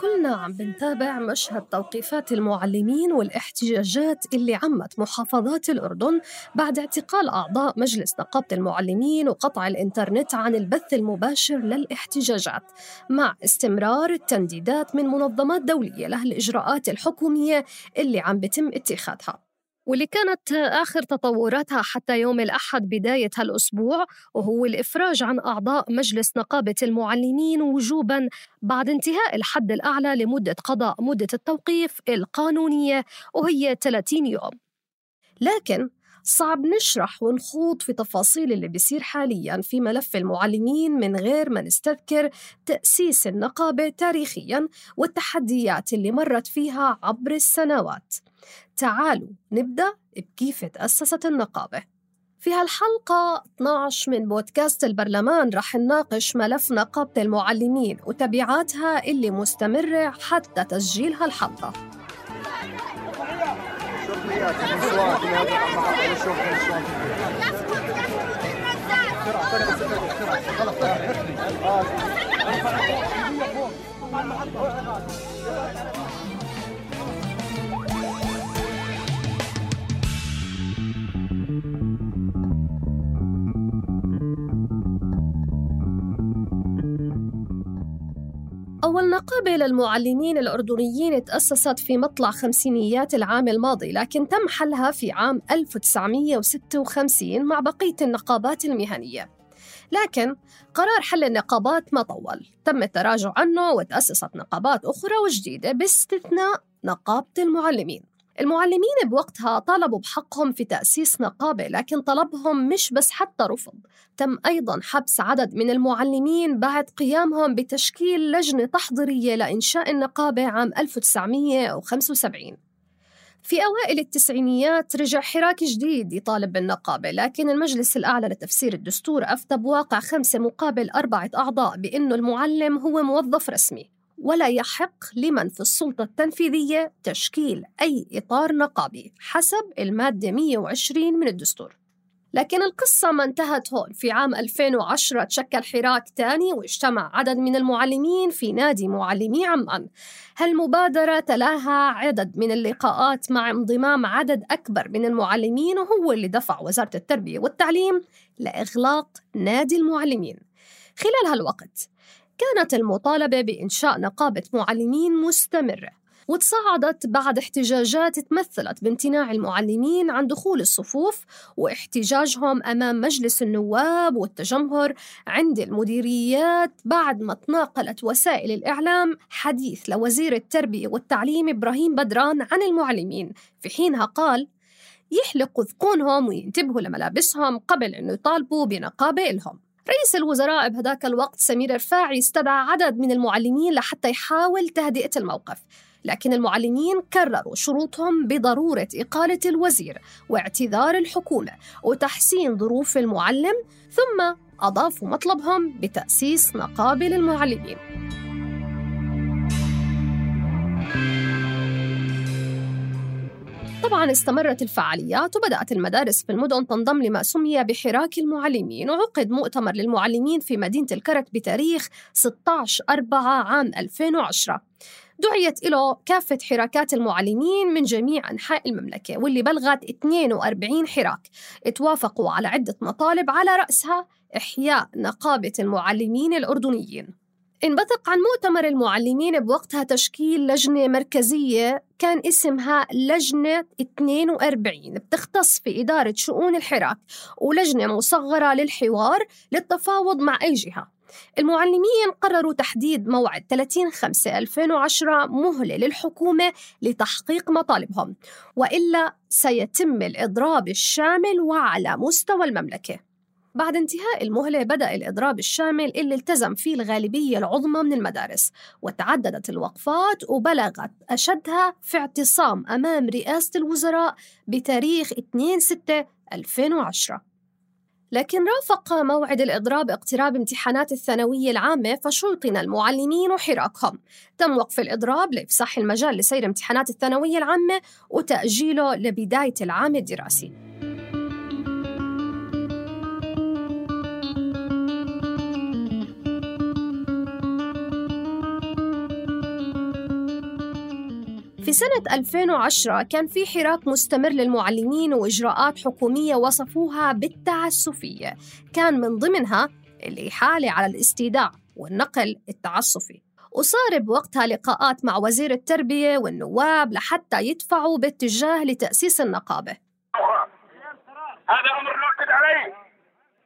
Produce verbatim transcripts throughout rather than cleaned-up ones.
كلنا عم بنتابع مشهد توقيفات المعلمين والاحتجاجات اللي عمت محافظات الأردن بعد اعتقال أعضاء مجلس نقابة المعلمين وقطع الإنترنت عن البث المباشر للاحتجاجات، مع استمرار التنديدات من منظمات دولية لهالإجراءات الحكومية اللي عم بتم اتخاذها، واللي كانت آخر تطوراتها حتى يوم الأحد بداية هالأسبوع، وهو الإفراج عن أعضاء مجلس نقابة المعلمين وجوباً بعد انتهاء الحد الأعلى لمدة قضاء مدة التوقيف القانونية وهي ثلاثين يوم. لكن صعب نشرح ونخوض في تفاصيل اللي بيصير حالياً في ملف المعلمين من غير ما نستذكر تأسيس النقابة تاريخياً والتحديات اللي مرت فيها عبر السنوات. تعالوا نبدأ بكيف تأسست النقابة. في هالحلقة اثنا عشر من بودكاست البرلمان رح نناقش ملف نقابة المعلمين وتبعاتها اللي مستمرة حتى تسجيل هالحلقة. أول نقابة للمعلمين الأردنيين تأسست في مطلع خمسينيات العام الماضي، لكن تم حلها في عام ألف وتسعمية وستة وخمسين مع بقية النقابات المهنية. لكن قرار حل النقابات ما طول، تم التراجع عنه وتأسست نقابات أخرى وجديدة باستثناء نقابة المعلمين. المعلمين بوقتها طالبوا بحقهم في تأسيس نقابة، لكن طلبهم مش بس حتى رفض، تم أيضاً حبس عدد من المعلمين بعد قيامهم بتشكيل لجنة تحضيرية لإنشاء النقابة عام ألف وتسعمية وخمسة وسبعين. في أوائل التسعينيات رجع حراك جديد يطالب بالنقابة، لكن المجلس الأعلى لتفسير الدستور أفتى بواقع خمسة مقابل أربعة أعضاء بأنه المعلم هو موظف رسمي ولا يحق لمن في السلطة التنفيذية تشكيل أي إطار نقابي حسب المادة مية وعشرين من الدستور. لكن القصة ما انتهت هون، في عام ألفين وعشرة تشكل حراك تاني واجتمع عدد من المعلمين في نادي معلمي عمان. هالمبادرة تلاها عدد من اللقاءات مع انضمام عدد أكبر من المعلمين، وهو اللي دفع وزارة التربية والتعليم لإغلاق نادي المعلمين. خلال هالوقت كانت المطالبة بإنشاء نقابة معلمين مستمرة، وتصاعدت بعد احتجاجات تمثلت بامتناع المعلمين عن دخول الصفوف واحتجاجهم أمام مجلس النواب والتجمهر عند المديريات، بعد ما تناقلت وسائل الإعلام حديث لوزير التربية والتعليم إبراهيم بدران عن المعلمين، في حينها قال يحلقوا ذقونهم وينتبهوا لملابسهم قبل أن يطالبوا بنقابة لهم. رئيس الوزراء بهداك الوقت سمير الرفاعي استدعى عدد من المعلمين لحتى يحاول تهدئة الموقف، لكن المعلمين كرروا شروطهم بضرورة إقالة الوزير واعتذار الحكومة وتحسين ظروف المعلم، ثم أضافوا مطلبهم بتأسيس نقابة للمعلمين. طبعاً استمرت الفعاليات وبدأت المدارس في المدن تنضم لما سمي بحراك المعلمين، وعقد مؤتمر للمعلمين في مدينة الكرك بتاريخ ستة عشر أربعة عام ألفين وعشرة، دعيت إله كافة حراكات المعلمين من جميع أنحاء المملكة، واللي بلغت اثنين وأربعين حراك اتوافقوا على عدة مطالب، على رأسها إحياء نقابة المعلمين الأردنيين. انبثق عن مؤتمر المعلمين بوقتها تشكيل لجنة مركزية كان اسمها لجنة اثنين وأربعين، بتختص في إدارة شؤون الحراك، ولجنة مصغرة للحوار للتفاوض مع أي جهة. المعلمين قرروا تحديد موعد ثلاثين خمسة ألفين وعشرة مهلة للحكومة لتحقيق مطالبهم، وإلا سيتم الإضراب الشامل وعلى مستوى المملكة. بعد انتهاء المهلة بدأ الإضراب الشامل اللي التزم فيه الغالبية العظمى من المدارس، وتعددت الوقفات وبلغت أشدها في اعتصام أمام رئاسة الوزراء بتاريخ اثنين ستة ألفين وعشرة. لكن رافق موعد الإضراب اقتراب امتحانات الثانوية العامة، فشوطن المعلمين وحراكهم. تم وقف الإضراب لإفساح المجال لسير امتحانات الثانوية العامة وتأجيله لبداية العام الدراسي. في سنة ألفين وعشرة كان في حراك مستمر للمعلمين وإجراءات حكومية وصفوها بالتعسفية، كان من ضمنها الإحالة على الاستيداع والنقل التعسفي، وصار بوقتها لقاءات مع وزير التربية والنواب لحتى يدفعوا باتجاه لتأسيس النقابة. هذا أمر نؤكد عليه.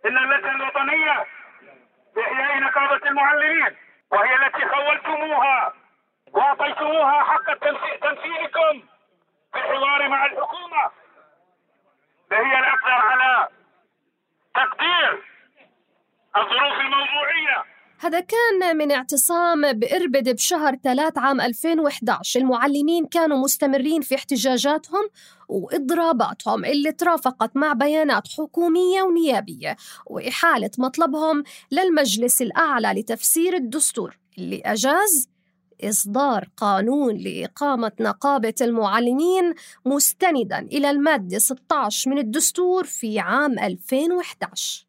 إن اللجنة الوطنية بإحياء نقابة المعلمين، وهي التي خولتموها وأعطيتموها حق تنفيذكم في الحوار مع الحكومة، فهي الأقدر على تقدير الظروف الموضوعية. هذا كان من اعتصام بإربد بشهر ثلاثة عام ألفين وإحدى عشر. المعلمين كانوا مستمرين في احتجاجاتهم وإضراباتهم اللي ترافقت مع بيانات حكومية ونيابية وإحالة مطلبهم للمجلس الأعلى لتفسير الدستور اللي أجاز إصدار قانون لإقامة نقابة المعلمين مستنداً إلى المادة ستة عشر من الدستور في عام ألفين وإحدى عشر.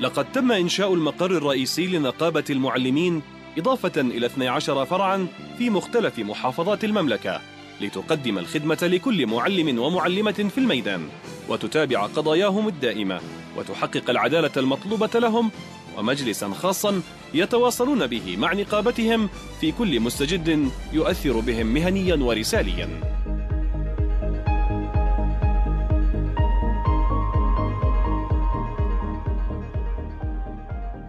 لقد تم إنشاء المقر الرئيسي لنقابة المعلمين إضافة إلى اثني عشر فرعاً في مختلف محافظات المملكة لتقدم الخدمة لكل معلم ومعلمة في الميدان، وتتابع قضاياهم الدائمة وتحقق العدالة المطلوبة لهم، ومجلساً خاصاً يتواصلون به مع نقابتهم في كل مستجد يؤثر بهم مهنياً ورسالياً.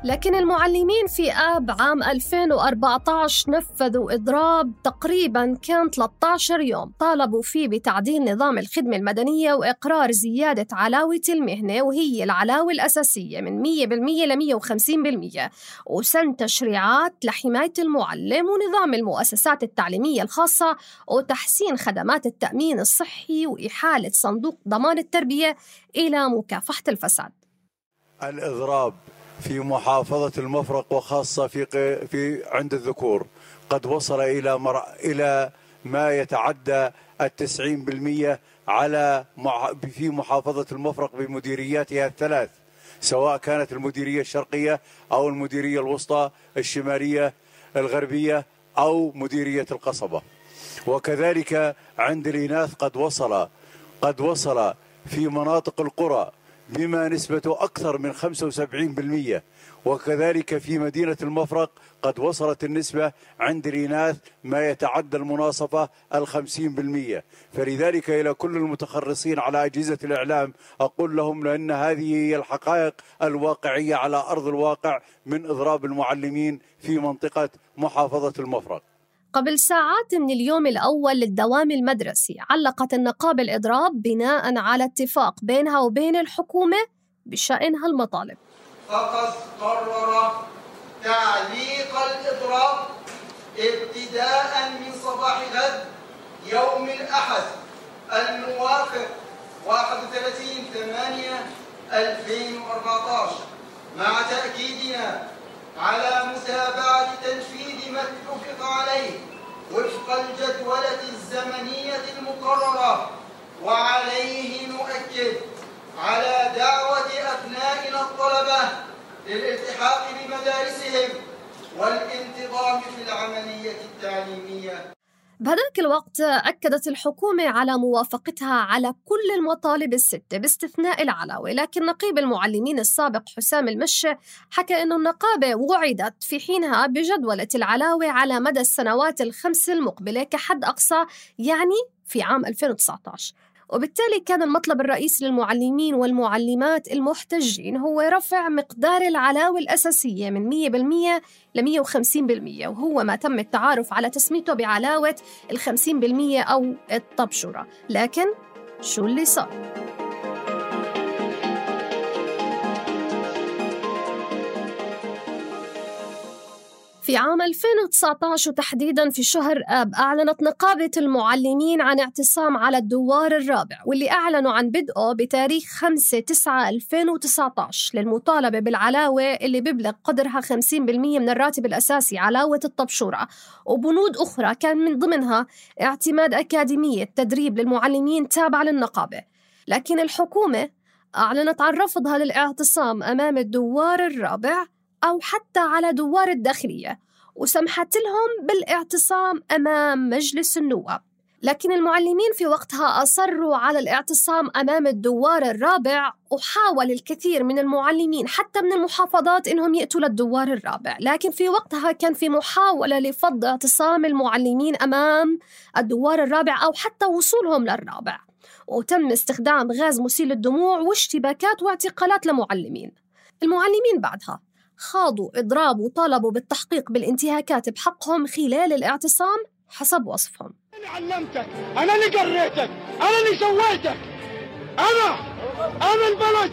لكن المعلمين في آب عام ألفين وأربعة عشر نفذوا إضراب تقريباً كان ثلاثة عشر يوم، طالبوا فيه بتعديل نظام الخدمة المدنية وإقرار زيادة علاوة المهنة، وهي العلاوة الأساسية من مية بالمية ل مية وخمسين بالمية، وسن تشريعات لحماية المعلم ونظام المؤسسات التعليمية الخاصة وتحسين خدمات التأمين الصحي وإحالة صندوق ضمان التربية إلى مكافحة الفساد. الإضراب في محافظة المفرق وخاصة في في عند الذكور قد وصل إلى مر... إلى ما يتعدى التسعين بالمئة على مع... في محافظة المفرق بمديرياتها الثلاث، سواء كانت المديرية الشرقية أو المديرية الوسطى الشمالية الغربية أو مديرية القصبة، وكذلك عند الإناث قد وصل قد وصل في مناطق القرى بما نسبته أكثر من خمسة وسبعين بالمئة، وكذلك في مدينة المفرق قد وصلت النسبة عند الإناث ما يتعدى المناصفة الخمسين بالمئة. فلذلك إلى كل المتخرصين على أجهزة الإعلام أقول لهم لأن هذه هي الحقائق الواقعية على أرض الواقع من إضراب المعلمين في منطقة محافظة المفرق. قبل ساعات من اليوم الأول للدوام المدرسي علقت النقابة الإضراب بناء على اتفاق بينها وبين الحكومة بشأن هالمطالب. فقط قرر تعليق الإضراب ابتداء من صباح غد يوم الأحد الموافق واحد وثلاثين ثمانية ألفين وأربعة عشر، مع تأكيدنا على متابعة تنفيذ ما اتفق عليه وفق الجدولة الزمنية المقررة، وعليه نؤكد على دعوة أبنائنا الطلبة للالتحاق بمدارسهم والانتظام في العملية التعليمية. بهذاك الوقت أكدت الحكومة على موافقتها على كل المطالب الستة باستثناء العلاوة، لكن نقيب المعلمين السابق حسام المشي حكى إنه النقابة وعدت في حينها بجدولة العلاوة على مدى السنوات الخمس المقبلة كحد أقصى، يعني في عام ألفين وتسعة عشر، وبالتالي كان المطلب الرئيسي للمعلمين والمعلمات المحتجين هو رفع مقدار العلاوة الأساسية من مئة بالمئة ل مئة وخمسين بالمئة، وهو ما تم التعارف على تسميته بعلاوة ال خمسين بالمئة أو الطبشرة. لكن شو اللي صار؟ في عام ألفين وتسعة عشر وتحديداً في شهر آب أعلنت نقابة المعلمين عن اعتصام على الدوار الرابع، واللي أعلنوا عن بدءه بتاريخ خمسة تسعة ألفين وتسعة عشر للمطالبة بالعلاوة اللي بيبلغ قدرها خمسين بالمئة من الراتب الأساسي، علاوة الطبشورة، وبنود أخرى كان من ضمنها اعتماد أكاديمية تدريب للمعلمين تابعة للنقابة. لكن الحكومة أعلنت عن رفضها للاعتصام أمام الدوار الرابع أو حتى على دوار الداخلية، وسمحت لهم بالاعتصام أمام مجلس النواب. لكن المعلمين في وقتها أصروا على الاعتصام أمام الدوار الرابع، وحاول الكثير من المعلمين حتى من المحافظات إنهم يأتوا للدوار الرابع، لكن في وقتها كان في محاولة لفض اعتصام المعلمين أمام الدوار الرابع أو حتى وصولهم للرابع، وتم استخدام غاز مسيل الدموع واشتباكات واعتقالات لمعلمين. المعلمين بعدها خاضوا إضراب وطالبوا بالتحقيق بالانتهاكات بحقهم خلال الاعتصام حسب وصفهم. أنا علمتك، أنا اللي قريتك، أنا اللي سويتك، أنا أنا البلد،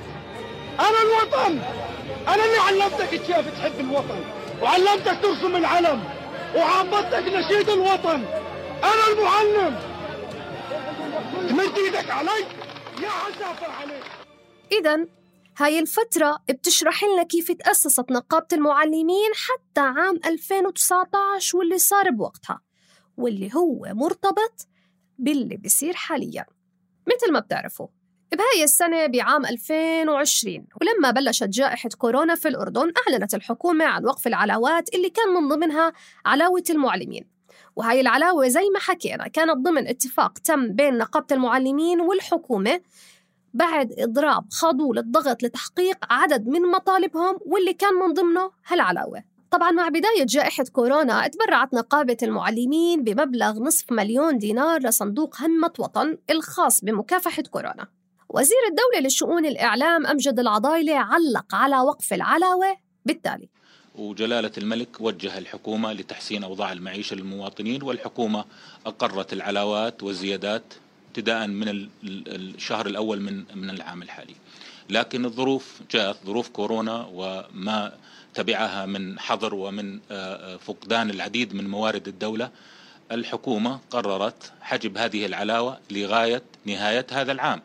أنا الوطن، أنا اللي علمتك كيف تحب الوطن، وعلمتك ترسم العلم، وعبّتك نشيد الوطن. أنا المعلم، تمد إيدك علي يا عسافر عليك. إذن هاي الفترة بتشرح لنا كيف تأسست نقابة المعلمين حتى عام ألفين وتسعة عشر واللي صار بوقتها، واللي هو مرتبط باللي بيصير حالياً. مثل ما بتعرفوا بهاي السنة بعام ألفين وعشرين، ولما بلشت جائحة كورونا في الأردن، أعلنت الحكومة عن وقف العلاوات اللي كان من ضمنها علاوة المعلمين. وهي العلاوة زي ما حكينا كانت ضمن اتفاق تم بين نقابة المعلمين والحكومة بعد إضراب خاضوا للضغط لتحقيق عدد من مطالبهم، واللي كان من ضمنه هالعلاوة. طبعاً مع بداية جائحة كورونا اتبرعت نقابة المعلمين بمبلغ نصف مليون دينار لصندوق همة وطن الخاص بمكافحة كورونا. وزير الدولة لشؤون الإعلام أمجد العضايلة علق على وقف العلاوة بالتالي: وجلالة الملك وجه الحكومة لتحسين أوضاع المعيشة للمواطنين، والحكومة أقرت العلاوات والزيادات ابتداء من الشهر الأول من من العام الحالي. لكن الظروف جاءت، ظروف كورونا وما تبعها من حظر ومن فقدان العديد من موارد الدولة، الحكومة قررت حجب هذه العلاوة لغاية نهاية هذا العام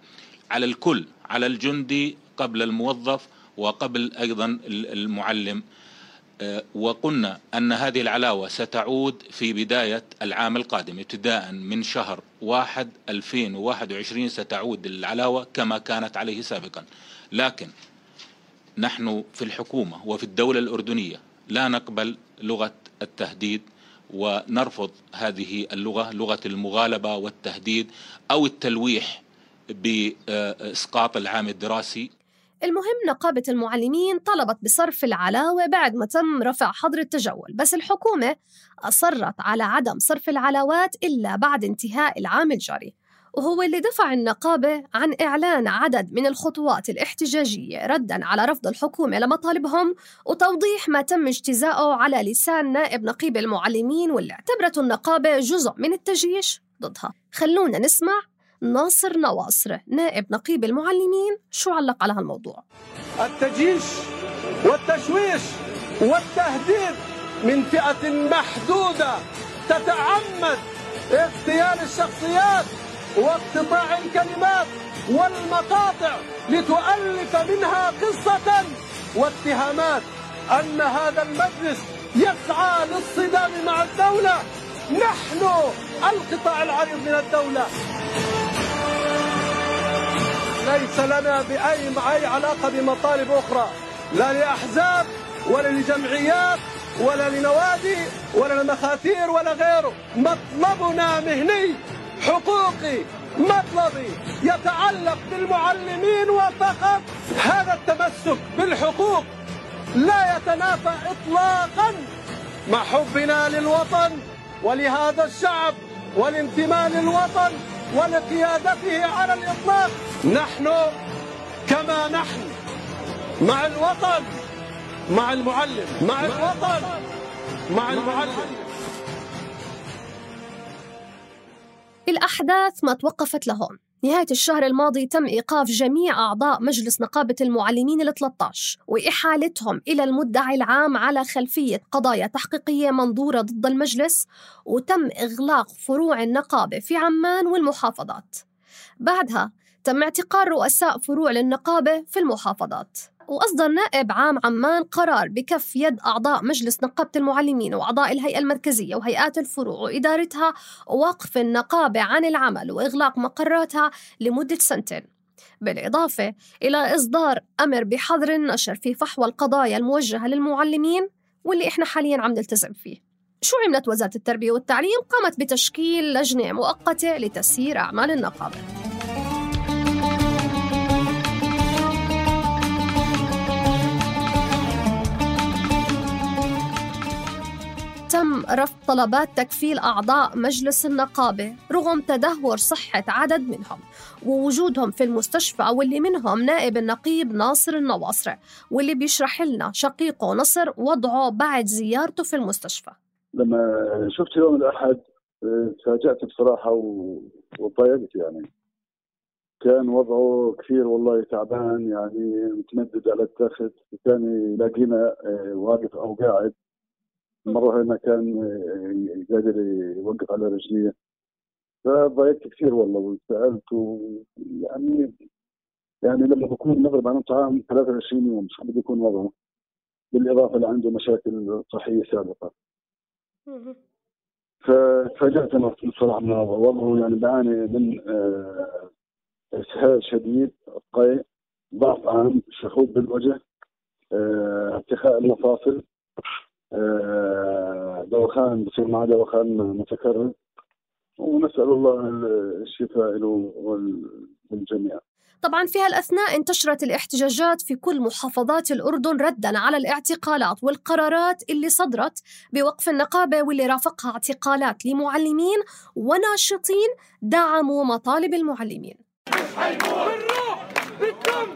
على الكل، على الجندي قبل الموظف وقبل أيضا المعلم. وقلنا أن هذه العلاوة ستعود في بداية العام القادم، ابتداء من شهر واحد ألفين وواحد وعشرين ستعود العلاوة كما كانت عليه سابقا. لكن نحن في الحكومة وفي الدولة الأردنية لا نقبل لغة التهديد، ونرفض هذه اللغة، لغة المغالبة والتهديد أو التلويح بإسقاط العام الدراسي. المهم نقابة المعلمين طلبت بصرف العلاوة بعد ما تم رفع حظر التجول، بس الحكومة أصرت على عدم صرف العلاوات إلا بعد انتهاء العام الجاري، وهو اللي دفع النقابة عن إعلان عدد من الخطوات الاحتجاجية رداً على رفض الحكومة لمطالبهم وتوضيح ما تم اجتزاؤه على لسان نائب نقيب المعلمين، واللي اعتبرته النقابة جزء من التجيش ضدها. خلونا نسمع ناصر نواصر نائب نقيب المعلمين شو علق على هالموضوع. التجيش والتشويش والتهديد من فئة محدودة تتعمد اغتيال الشخصيات واقتطاع الكلمات والمقاطع لتؤلف منها قصة، واتهامات أن هذا المجلس يسعى للصدام مع الدولة. نحن القطاع العريض من الدولة، ليس لنا بأي أي علاقة بمطالب أخرى، لا لأحزاب ولا لجمعيات ولا لنوادي ولا لمخاتير ولا غيره. مطلبنا مهني حقوقي، مطلبي يتعلق بالمعلمين وفقط. هذا التمسك بالحقوق لا يتنافى إطلاقا مع حبنا للوطن ولهذا الشعب والانتماء للوطن ولقيادته على الإطلاق. نحن كما نحن مع الوطن، مع المعلم، مع الوطن، مع المعلم. الأحداث ما توقفت لهون. نهاية الشهر الماضي تم إيقاف جميع أعضاء مجلس نقابة المعلمين الثلاثة عشر وإحالتهم إلى المدعي العام على خلفية قضايا تحقيقية منظورة ضد المجلس، وتم إغلاق فروع النقابة في عمان والمحافظات. بعدها تم اعتقال رؤساء فروع للنقابة في المحافظات. وأصدر نائب عام عمان قرار بكف يد أعضاء مجلس نقابة المعلمين وأعضاء الهيئة المركزية وهيئات الفروع وإدارتها، ووقف النقابة عن العمل وإغلاق مقراتها لمدة سنتين، بالإضافة إلى إصدار أمر بحظر النشر في فحوى القضايا الموجهة للمعلمين، واللي إحنا حالياً عم نلتزم فيه. شو عملت وزارة التربية والتعليم؟ قامت بتشكيل لجنة مؤقتة لتسيير أعمال النقابة. تم رفض طلبات تكفيل أعضاء مجلس النقابة رغم تدهور صحة عدد منهم ووجودهم في المستشفى، واللي منهم نائب النقيب ناصر النواصرة، واللي بيشرح لنا شقيقه نصر وضعه بعد زيارته في المستشفى. لما شفت يوم الأحد تفاجأت بصراحة وضايقت، يعني كان وضعه كثير والله تعبان، يعني متمدد على التخت، كان يلاقينا واقف أو قاعد، مرة هنا كان قادر يوقف على رجليه، فضايقت كثير والله. وسألت و... يعني يعني لما بكون نضرب عن الطعام ثلاثة وعشرين يوم شو بده يكون وضعه، بالإضافة اللي عنده مشاكل صحية سابقة. فتفاجأت أنا بصراحة من وضعه، يعني بعاني من إسهال شديد، قيء، ضعف عام، شحوب بالوجه، ارتخاء المفاصل، دوخان، بصير معه دوخان متكرر، ونسأل الله الشفاء له والجميع. طبعا في هالأثناء انتشرت الاحتجاجات في كل محافظات الأردن ردا على الاعتقالات والقرارات اللي صدرت بوقف النقابة، واللي رافقها اعتقالات لمعلمين وناشطين دعموا مطالب المعلمين. بالروح بالدم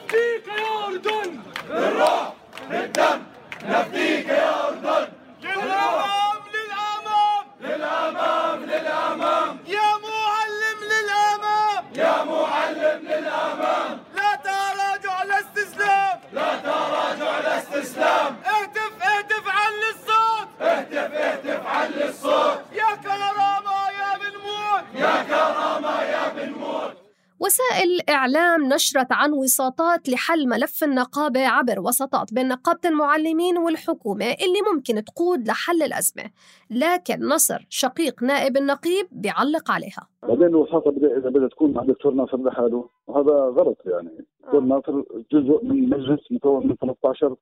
نفديك يا أردن، بالروح بالدم نفديك يا أردن، للأمام للأمام للأمام للأمام، يا معلم للأمام يا معلم للأمام، لا تراجع للاستسلام لا تراجع للاستسلام، اهتف اهتف على الصوت اهتف اهتف على الصوت، يا كرامة يا بنموت يا كرامة يا بنموت. وسائل إعلام نشرت عن وساطات لحل ملف النقابة عبر وساطات بين نقابة المعلمين والحكومة اللي ممكن تقود لحل الأزمة، لكن نصر شقيق نائب النقيب بيعلق عليها. بعدين الوساطة إذا بدأت تكون مع الدكتور ناصر لحاله هذا غلط، يعني الدكتور ناصر جزء من مجلس مكون من ثلاثة عشر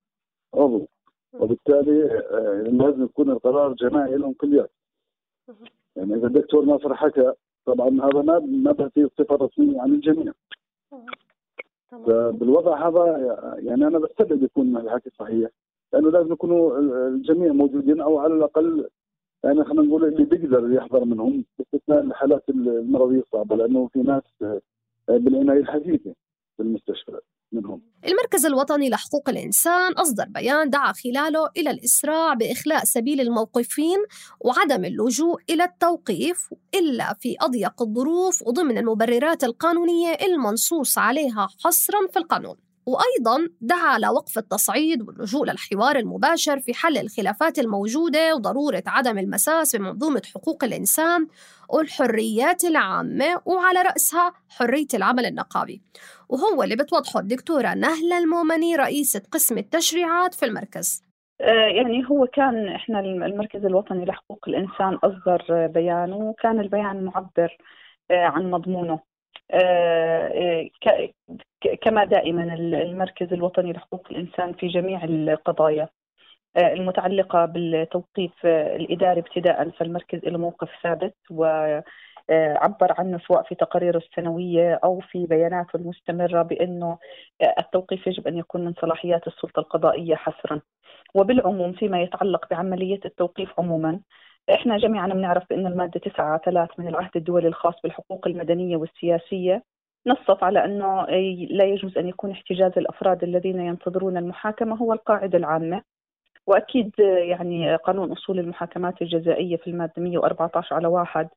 عضو، وبالتالي لازم يكون القرار جماعي لهم كليات. يعني إذا الدكتور ناصر حكى طبعا هذا ما ما بيعطي صفة رسمية عن الجميع. بالوضع هذا يعني أنا بستبعد يكون الحكي صحيح، لأنه لازم يكونوا الجميع موجودين، أو على الأقل يعني خلينا نقول اللي بيقدر يحضر منهم، باستثناء الحالات المرضية الصعبة، لأنه في ناس بالعناية الحديثة في المستشفى منهم. المركز الوطني لحقوق الإنسان أصدر بيان دعا خلاله إلى الإسراع بإخلاء سبيل الموقفين وعدم اللجوء إلى التوقيف إلا في أضيق الظروف وضمن المبررات القانونية المنصوص عليها حصراً في القانون، وأيضاً دعا لوقف التصعيد واللجوء للحوار المباشر في حل الخلافات الموجودة وضرورة عدم المساس بمنظومة حقوق الإنسان والحريات العامة، وعلى رأسها حرية العمل النقابي، وهو اللي بتوضحه الدكتورة نهلا المومني رئيسة قسم التشريعات في المركز. يعني هو كان إحنا المركز الوطني لحقوق الإنسان أصدر بيان، وكان البيان معبر عن مضمونه. كما دائما المركز الوطني لحقوق الإنسان في جميع القضايا المتعلقة بالتوقيف الإداري ابتداء، فالمركز له موقف ثابت وعبر عنه سواء في تقاريره السنوية أو في بياناته المستمرة بأنه التوقيف يجب أن يكون من صلاحيات السلطة القضائية حصرا. وبالعموم فيما يتعلق بعملية التوقيف عموما، احنا جميعا بنعرف بان الماده تسعة ثلاثة من العهد الدولي الخاص بالحقوق المدنيه والسياسيه نصت على انه لا يجوز ان يكون احتجاز الافراد الذين ينتظرون المحاكمه هو القاعده العامه. واكيد يعني قانون اصول المحاكمات الجزائيه في الماده مئة وأربعة عشر على واحد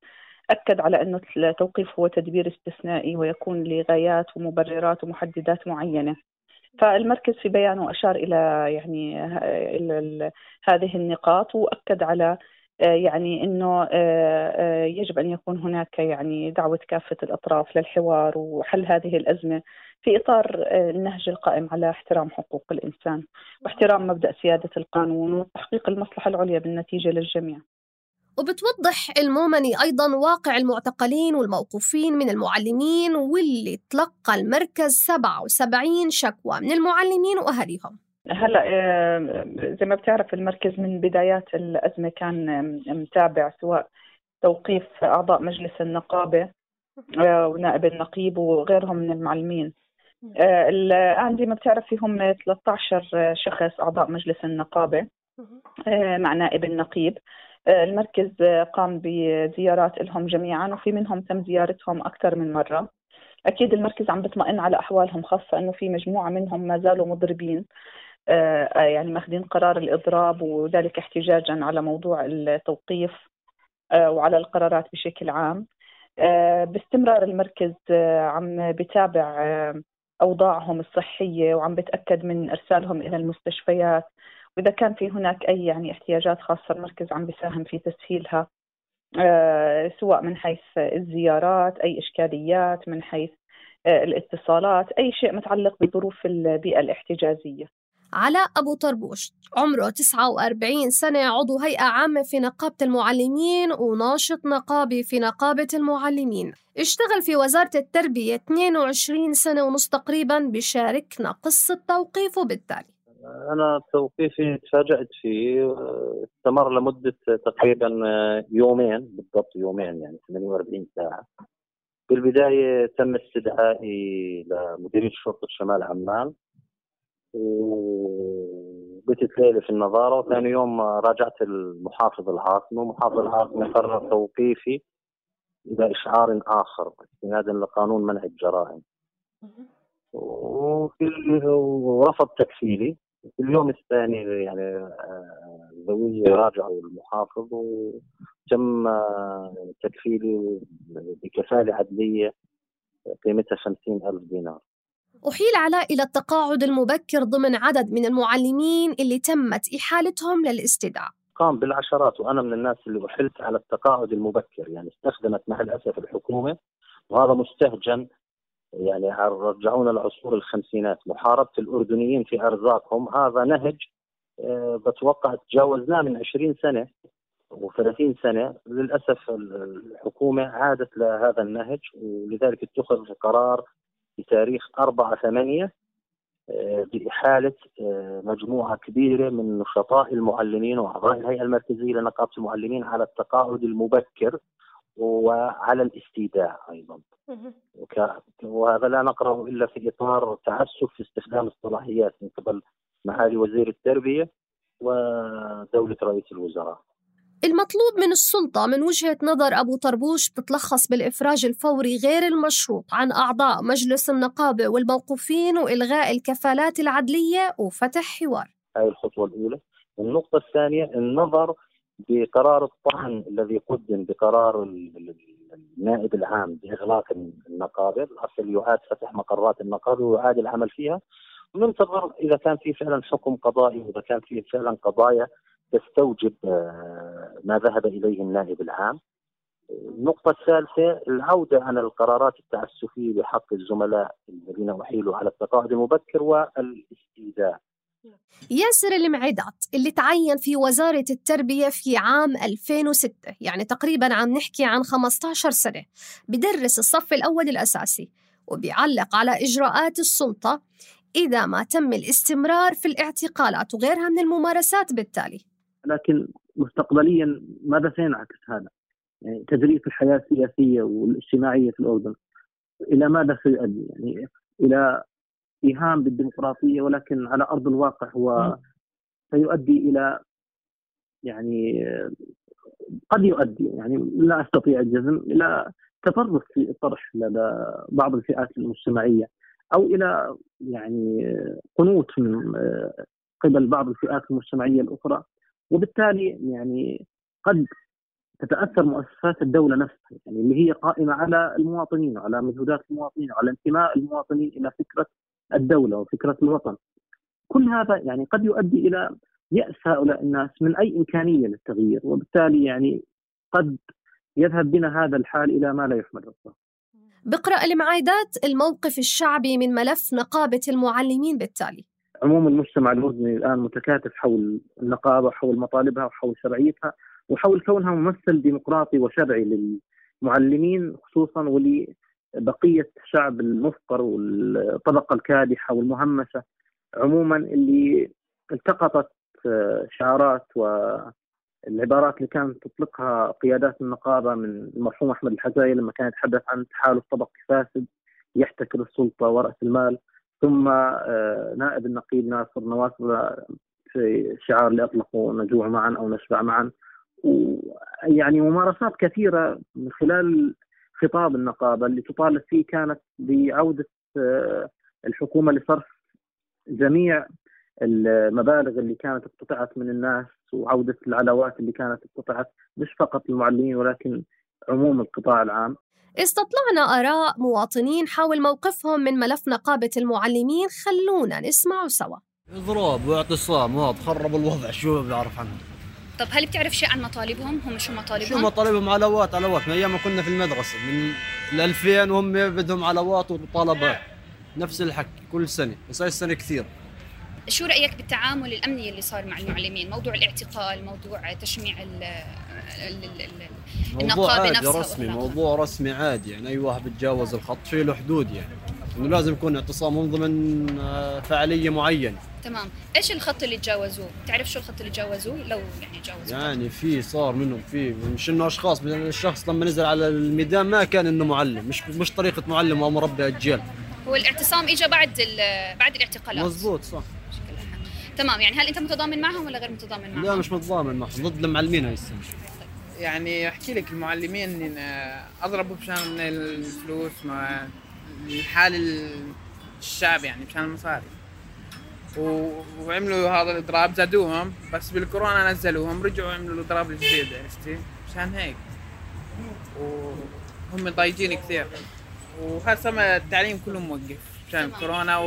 اكد على انه التوقيف هو تدبير استثنائي ويكون لغايات ومبررات ومحددات معينه. فالمركز في بيانه اشار الى يعني هذه النقاط واكد على يعني انه يجب ان يكون هناك يعني دعوه كافه الاطراف للحوار وحل هذه الازمه في اطار النهج القائم على احترام حقوق الانسان واحترام مبدا سياده القانون وتحقيق المصلحه العليا بالنتيجه للجميع. وبتوضح المومني أيضاً واقع المعتقلين والموقوفين من المعلمين، واللي تلقى المركز سبعة وسبعين شكوى من المعلمين وأهليهم. هلأ زي ما بتعرف المركز من بدايات الأزمة كان متابع سواء توقيف أعضاء مجلس النقابة ونائب النقيب وغيرهم من المعلمين. الآن زي ما بتعرف فيهم ثلاثة عشر شخص أعضاء مجلس النقابة مع نائب النقيب. المركز قام بزيارات لهم جميعا وفي منهم تم زيارتهم أكثر من مرة. أكيد المركز عم بطمئن على أحوالهم، خاصة أنه في مجموعة منهم ما زالوا مضربين، يعني ماخذين قرار الإضراب وذلك احتجاجا على موضوع التوقيف وعلى القرارات بشكل عام. باستمرار المركز عم بتابع أوضاعهم الصحية وعم بتأكد من إرسالهم إلى المستشفيات، وإذا كان في هناك أي يعني احتياجات خاصة المركز عم بيساهم في تسهيلها، أه سواء من حيث الزيارات، أي إشكاليات من حيث أه الاتصالات، أي شيء متعلق بظروف البيئة الاحتجازية. علاء أبو طربوش عمره تسعة وأربعين سنة، عضو هيئة عامة في نقابة المعلمين وناشط نقابي في نقابة المعلمين، اشتغل في وزارة التربية اثنين وعشرين سنة ونص تقريبا، بشاركنا قصة توقيفه بالتالي. أنا توقيفي تفاجأت فيه، استمر لمدة تقريبا يومين بالضبط، يومين يعني ثمانية وأربعين ساعة. في البداية تم استدعائي لمديرية شرطة شمال عمان وبيت ليلة في النظارة، وثاني يوم راجعت المحافظ العاصمة ومحافظ العاصمة قرر توقيفي بإشعار آخر استنادا لقانون منع الجرائم ورفض تكفيلي. في اليوم الثاني يعني ذوي راجعوا المحافظ وتم تكفيلي بكفالة عدلية قيمتها خمسين ألف دينار. أحيل علاء إلى التقاعد المبكر ضمن عدد من المعلمين اللي تمت إحالتهم للاستدعاء. قام بالعشرات، وأنا من الناس اللي أحلت على التقاعد المبكر. يعني استخدمت مع الأسف الحكومة، وهذا مستهجن، يعني رجعونا لعصور الخمسينات، محاربة الأردنيين في أرزاقهم. هذا نهج بتوقع تجاوزناه من عشرين سنة وثلاثين سنة. للأسف الحكومة عادت لهذا النهج، ولذلك اتخذ قرار في تاريخ أربعة ثمانية بإحالة مجموعة كبيرة من نشطاء المعلمين وأعضاء الهيئة المركزية لنقابة المعلمين على التقاعد المبكر وعلى الاستيداع أيضا. وهذا لا نقرأه إلا في إطار تعسف في استخدام الصلاحيات من قبل معالي وزير التربية ودولة رئيس الوزراء. المطلوب من السلطة من وجهة نظر أبو طربوش بتلخص بالإفراج الفوري غير المشروط عن أعضاء مجلس النقابة والموقوفين وإلغاء الكفالات العدلية وفتح حوار. هذه الخطوة الأولى. النقطة الثانية النظر بقرار الطعن الذي قدم بقرار النائب العام بإغلاق النقابة. الأصل يعاد فتح مقرات النقابة ويعاد العمل فيها، وننتظر إذا كان فيه فعلا حكم قضائي وإذا كان فيه فعلا قضايا تستوجب ما ذهب إليه النائب العام. النقطة الثالثة العودة عن القرارات التعسفية بحق الزملاء الذين أحيلوا على التقاعد المبكر والاستيداع. ياسر المعيدات اللي تعين في وزارة التربية في عام ألفين وستة، يعني تقريباً عم نحكي عن خمسة عشر سنة، بدرس الصف الأول الأساسي وبيعلق على إجراءات السلطة إذا ما تم الاستمرار في الاعتقالات وغيرها من الممارسات بالتالي. لكن مستقبلياً ماذا سينعكس هذا؟ يعني تجريف الحياة السياسية والاجتماعية في الأردن إلى ماذا سيؤدي؟ يعني إلى إيهام بالديمقراطية، ولكن على أرض الواقع هو سيؤدي إلى يعني قد يؤدي، يعني لا أستطيع الجزم، إلى تطرف في الطرح لدى بعض الفئات المجتمعية، أو إلى يعني قنوط من قبل بعض الفئات المجتمعية الأخرى، وبالتالي يعني قد تتأثر مؤسسات الدولة نفسها، يعني اللي هي قائمة على المواطنين، على مجهودات المواطنين، على انتماء المواطنين إلى فكرة الدولة وفكرة الوطن. كل هذا يعني قد يؤدي إلى يأس هؤلاء الناس من أي إمكانية للتغيير، وبالتالي يعني قد يذهب بنا هذا الحال إلى ما لا يحمد الله. بقرأ المعايدات الموقف الشعبي من ملف نقابة المعلمين بالتالي. عموم المجتمع الأردني الآن متكاتف حول النقابة، حول مطالبها وحول شرعيتها، وحول كونها ممثل ديمقراطي وشرعي للمعلمين خصوصا، ولبقية الشعب المفقر والطبقة الكادحة والمهمشة عموما، اللي التقطت شعارات والعبارات اللي كانت تطلقها قيادات النقابة، من المرحوم أحمد الحزاي لما كان يتحدث عن تحالف طبقي فاسد يحتكر السلطة ورأس المال، ثم نائب النقيب ناصر النواصر في شعار لأطلقوا نجوع معا أو نشبع معا، ويعني ممارسات كثيرة من خلال خطاب النقابة اللي تطالب فيه كانت بعودة الحكومة لصرف جميع المبالغ اللي كانت اقتطعت من الناس، وعودة العلاوات اللي كانت اقتطعت مش فقط المعلمين ولكن عموم القطاع العام. استطلعنا آراء مواطنين حول موقفهم من ملف نقابة المعلمين، خلونا نسمعوا سوا. إضراب واعتصام وخرب الوضع، شو بعرف عنه؟ طب هل بتعرف شيء عن مطالبهم؟ هم شو مطالبهم؟ شو مطالبهم؟ علاوات علاوات من أيام ما كنا في المدرسة، من الألفين وهم بدهم علاوات ومطالبات، نفس الحكي كل سنة، بس هاي السنة كثير. شو رأيك بالتعامل الأمني اللي صار مع المعلمين؟ موضوع الاعتقال، موضوع تشميع ال ال ال ال النقابة نفسها، موضوع رسمي، موضوع رسمي عادي، يعني أي واحد بتجاوز الخط في له حدود، يعني إنه لازم يكون اعتصام ضمن فعالية معينة. تمام، إيش الخط اللي تجاوزوه؟ تعرف شو الخط اللي تجاوزوه؟ لو يعني تجاوزوه يعني في صار منهم، في مش إنه أشخاص، مثلا الشخص لما نزل على الميدان ما كان إنه معلم، مش مش طريقة معلم أو مربي أجيال. هو الاعتصام إجا بعد بعد الاعتقالات. مزبوط، صح. تمام، يعني هل أنت متضامن معهم ولا غير متضامن معهم؟ لا، مش متضامن معهم، ضد المعلمين هاي السنة. يعني أحكي لك المعلمين أضربوا بشان الفلوس مع الحال الشعب، يعني بشان المصاري، وعملوا هذا الإضراب، زادوهم بس بالكورونا نزلوهم، رجعوا عملوا الإضراب الجديد، عرفتي؟ بشان هيك وهم ضايجين كثير، وهالسنة التعليم كله موقف عشان كورونا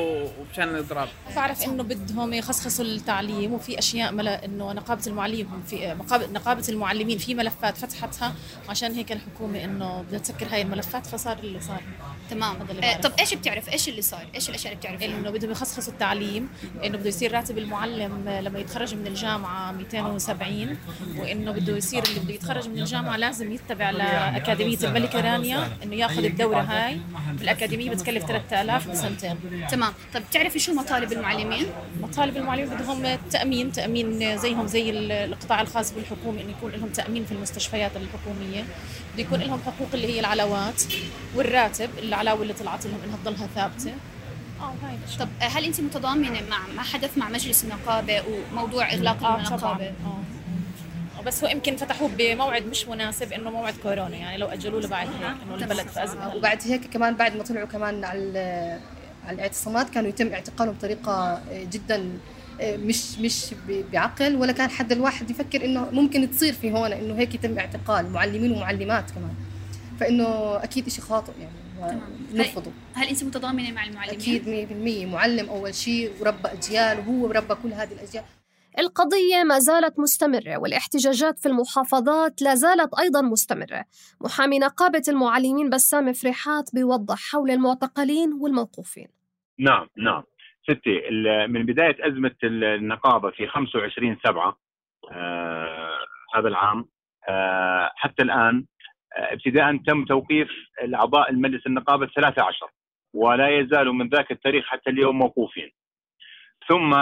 وبشان الإضراب. بعرف إنه بدهم يخصصوا التعليم، وفي أشياء مل... إنه نقابة المعلمين في مقابل... نقابة المعلمين في ملفات فتحتها، عشان هيك الحكومة إنه بدها تسكر هاي الملفات، فصار اللي صار. تمام. اللي طب إيش بتعرف إيش اللي صار؟ إيش الأشياء اللي بتعرفها؟ إنه بدهم يخصصوا التعليم، إنه بده يصير راتب المعلم لما يتخرج من الجامعة مئتين وسبعين، وإنه بده يصير اللي بده يتخرج من الجامعة لازم يتبع لأكاديمية الملكة رانيا، إنه ياخذ الدورة هاي بالأكاديمية، بتكلف ثلاثة آلاف بسنة. تمام. طب تعرفي شو مطالب المعلمين؟ مطالب المعلمين بدهم التأمين، تأمين زيهم زي القطاع الخاص بالحكومة، إنه يكون لهم تأمين في المستشفيات الحكومية، بده يكون لهم حقوق اللي هي العلاوات والراتب، العلاوة اللي طلعت لهم إنها تضلها ثابتة. طب هل أنت متضامنة مع ما حدث مع مجلس النقابة وموضوع إغلاق آه النقابة؟ آه. بس هو يمكن فتحوه بموعد مش مناسب، إنه موعد كورونا، يعني لو أجلوه لبعد هيك إنه البلد في أزمة. وبعد هيك كمان بعد ما طلعوا كمان على الاعتصامات كانوا يتم اعتقالهم بطريقة جدا مش مش بعقل، ولا كان حد الواحد يفكر إنه ممكن تصير في هون إنه هيك يتم اعتقال معلمين ومعلمات كمان، فإنه أكيد إشي خاطئ يعني نرفضه. هل أنت متضامنة مع المعلمين؟ أكيد مية بالمية. معلم أول شيء وربى أجيال، وهو ربى كل هذه الأجيال. القضية ما زالت مستمرة، والاحتجاجات في المحافظات لا زالت أيضاً مستمرة. محامي نقابة المعلمين بسام فريحات بيوضح حول المعتقلين والموقوفين. نعم نعم ستي، من بداية أزمة النقابة في خمسة وعشرين سبعة آه هذا العام آه حتى الآن آه ابتداء تم توقيف الأعضاء المجلس النقابة ثلاثة عشر، ولا يزالوا من ذاك التاريخ حتى اليوم موقوفين. ثم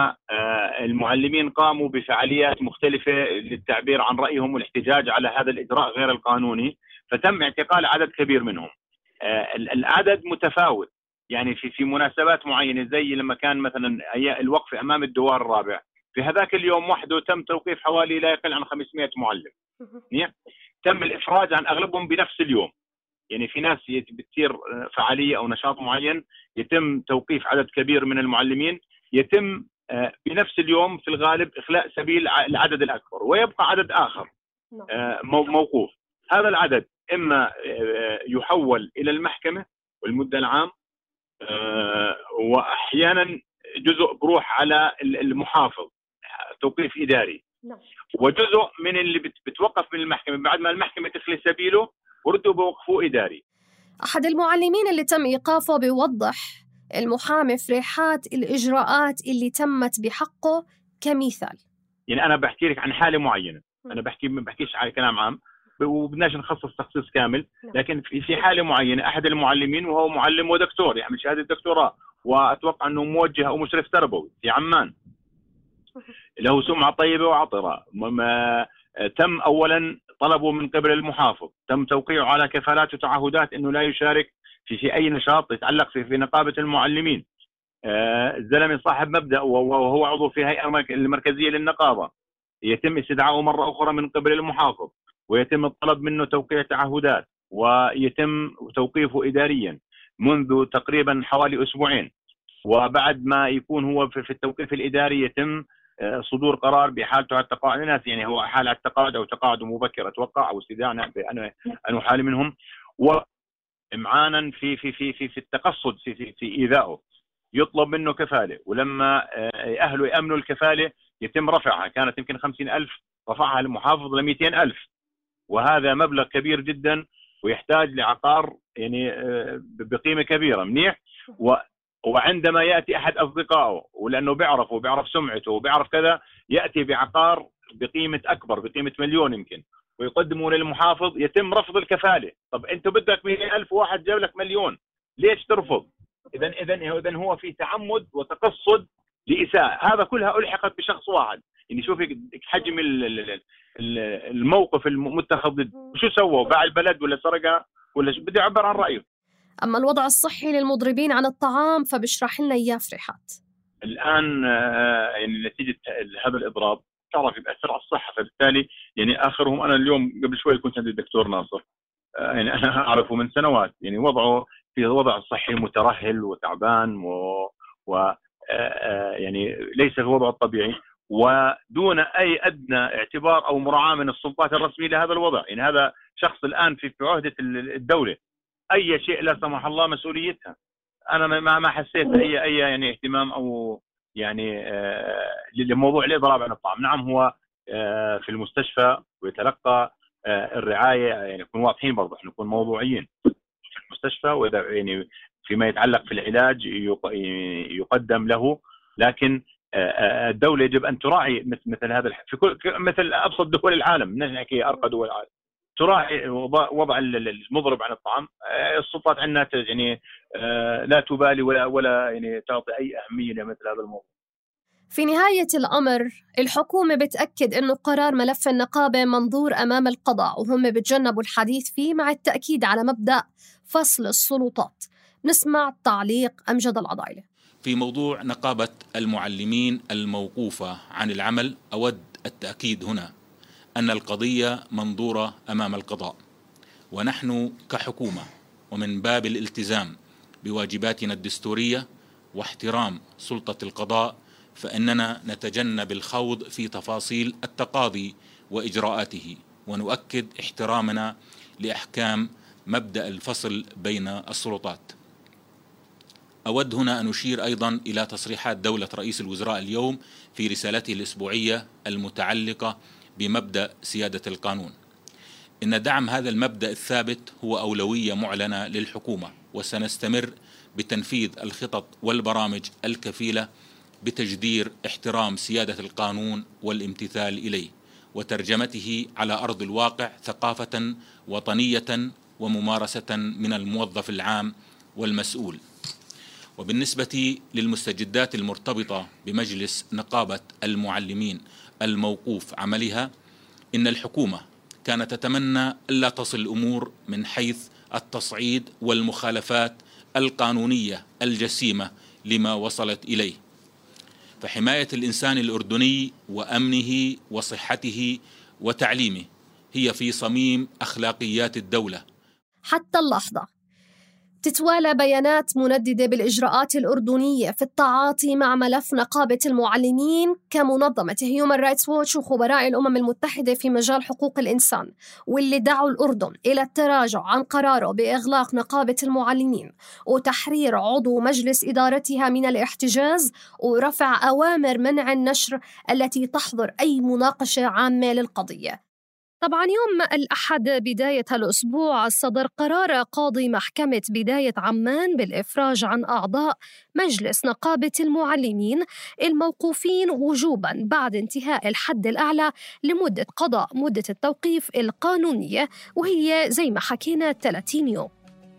المعلمين قاموا بفعاليات مختلفة للتعبير عن رأيهم والاحتجاج على هذا الإجراء غير القانوني، فتم اعتقال عدد كبير منهم. العدد متفاوت، يعني في في مناسبات معينة، زي لما كان مثلا الوقف أمام الدوار الرابع في هذاك اليوم وحده تم توقيف حوالي لا يقل عن خمسمئة معلم. تم الإفراج عن أغلبهم بنفس اليوم. يعني في ناس بتصير فعالية أو نشاط معين يتم توقيف عدد كبير من المعلمين، يتم بنفس اليوم في الغالب إخلاء سبيل العدد الأكبر ويبقى عدد آخر موقوف. هذا العدد إما يحول إلى المحكمة والمدة العام، وأحيانا جزء بروح على المحافظ توقيف إداري، وجزء من اللي بتوقف من المحكمة بعد ما المحكمة تخلي سبيله وردوا بوقفوه إداري. أحد المعلمين اللي تم إيقافه بيوضح المحامي فريحات الإجراءات اللي تمت بحقه كمثال. يعني أنا بحكي لك عن حالة معينة، أنا بحكي ما بحكيش على كلام عام وبدناش نخصص تخصيص كامل، لكن في حالة معينة أحد المعلمين وهو معلم ودكتور يعمل شهادة الدكتوراه وأتوقع أنه موجه أو مشرف تربوي في عمان، له سمعة طيبة وعطرة، تم أولا طلبوا من قبل المحافظ، تم توقيعه على كفالات وتعهدات أنه لا يشارك في, في أي نشاط يتعلق في, في نقابة المعلمين. الزلمة صاحب مبدأ وهو عضو في هيئة المركزية للنقابة، يتم استدعائه مرة أخرى من قبل المحافظ ويتم الطلب منه توقيع تعهدات ويتم توقيفه إداريا منذ تقريبا حوالي أسبوعين، وبعد ما يكون هو في التوقيف الإداري يتم صدور قرار بحالته على التقاعد. الناس يعني هو حال على التقاعد أو تقاعد مبكر أتوقع أو استدعاء أنه حال منهم، وإمعانا في في في في, في التقصد في, في, في إيذائه يطلب منه كفالة، ولما أهله يأمنوا الكفالة يتم رفعها، كانت يمكن خمسين ألف رفعها المحافظ لمئتين ألف، وهذا مبلغ كبير جدا ويحتاج لعقار يعني بقيمة كبيرة. منيح، وعندما يأتي أحد أصدقائه ولأنه بيعرفه وبيعرف سمعته وبيعرف كذا يأتي بعقار بقيمة أكبر بقيمة مليون يمكن ويقدمه للمحافظ، يتم رفض الكفالة. طب أنت بدك مئة ألف واحد جاب لك مليون، ليش ترفض؟ إذا إذا إذا هو في تعمد وتقصد لإساءة، هذا كلها ألحقت بشخص واحد. يعني شوفي حجم الموقف المتخذ ضده، شو سوى؟ باع البلد ولا سرقها ولا بده يعبر عن رأيه. أما الوضع الصحي للمضربين عن الطعام فبشرح لنا إياه فريحات. الآن يعني نتيجة هذا الإضراب تعرف بأثر على الصحة، فبالتالي يعني آخرهم أنا اليوم قبل شوي كنت عند الدكتور ناصر، يعني أنا أعرفه من سنوات، يعني وضعه في وضع صحي مترهل وتعبان و, و... يعني ليس في وضعه الطبيعي ودون أي أدنى اعتبار أو مراعاة من السلطات الرسمية لهذا الوضع. يعني هذا شخص الآن في عهدة الدولة، أي شيء لا سمح الله مسؤوليتها. أنا ما ما حسيت أي أي يعني اهتمام أو يعني آه لموضوع الإضراب عن الطعام. نعم هو آه في المستشفى ويتلقى آه الرعاية، يعني نكون واضحين برضه، احنا نكون موضوعيين، في المستشفى وإذا يعني فيما يتعلق في العلاج يقدم له، لكن الدولة يجب أن تراعي مثل هذا في كل مثل أبسط دول العالم، نحن نحكي أرقى دول العالم، تراعي وضع المضرب عن الطعام. السلطات عندنا يعني لا تبالي ولا ولا يعني تعطي أي أهمية لمثل هذا الموضوع. في نهاية الأمر الحكومة بتأكد إنه قرار ملف النقابة منظور أمام القضاء وهم بتجنبوا الحديث فيه، مع التأكيد على مبدأ فصل السلطات. نسمع تعليق أمجد العضايلة في موضوع نقابة المعلمين الموقوفة عن العمل. أود التأكيد هنا أن القضية منظورة أمام القضاء، ونحن كحكومة ومن باب الالتزام بواجباتنا الدستورية واحترام سلطة القضاء فإننا نتجنب الخوض في تفاصيل التقاضي وإجراءاته، ونؤكد احترامنا لأحكام مبدأ الفصل بين السلطات. أود هنا أن أشير أيضا إلى تصريحات دولة رئيس الوزراء اليوم في رسالته الأسبوعية المتعلقة بمبدأ سيادة القانون. إن دعم هذا المبدأ الثابت هو أولوية معلنة للحكومة، وسنستمر بتنفيذ الخطط والبرامج الكفيلة بتجدير احترام سيادة القانون والامتثال إليه وترجمته على أرض الواقع ثقافة وطنية وممارسة من الموظف العام والمسؤول. وبالنسبة للمستجدات المرتبطة بمجلس نقابة المعلمين الموقوف عملها، إن الحكومة كانت تتمنى ألا تصل الأمور من حيث التصعيد والمخالفات القانونية الجسيمة لما وصلت إليه، فحماية الإنسان الأردني وأمنه وصحته وتعليمه هي في صميم أخلاقيات الدولة. حتى اللحظة تتوالى بيانات منددة بالإجراءات الأردنية في التعاطي مع ملف نقابة المعلمين كمنظمة هيومن رايتس ووتش وخبراء الأمم المتحدة في مجال حقوق الإنسان، واللي دعوا الأردن إلى التراجع عن قراره بإغلاق نقابة المعلمين وتحرير عضو مجلس إدارتها من الاحتجاز ورفع أوامر منع النشر التي تحظر أي مناقشة عامة للقضية. طبعا يوم الأحد بداية الأسبوع صدر قرار قاضي محكمة بداية عمان بالإفراج عن أعضاء مجلس نقابة المعلمين الموقوفين وجوبا بعد انتهاء الحد الأعلى لمدة قضاء مدة التوقيف القانونية، وهي زي ما حكينا ثلاثين يوم.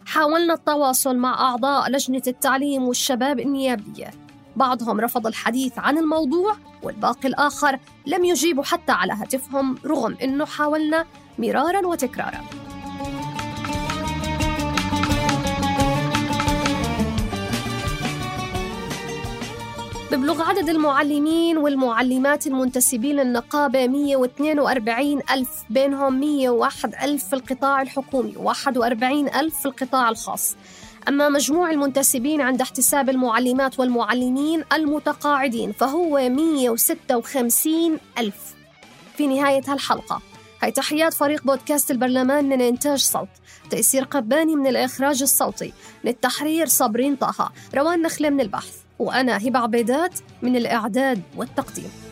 حاولنا التواصل مع أعضاء لجنة التعليم والشباب النيابية، بعضهم رفض الحديث عن الموضوع والباقي الآخر لم يجيبوا حتى على هاتفهم رغم أنه حاولنا مراراً وتكراراً. ببلغ عدد المعلمين والمعلمات المنتسبين للنقابة مئة واثنين وأربعين ألف، بينهم مئة وواحد ألف في القطاع الحكومي وواحد وأربعين ألف في القطاع الخاص. أما مجموع المنتسبين عند احتساب المعلمات والمعلمين المتقاعدين فهو مئة وستة وخمسين ألف. في نهاية هالحلقة هي تحيات فريق بودكاست البرلمان من إنتاج صوت، تيسير قباني من الإخراج الصوتي، من التحرير صابرين طه، روان نخلة من البحث، وأنا هبة عبيدات من الإعداد والتقديم.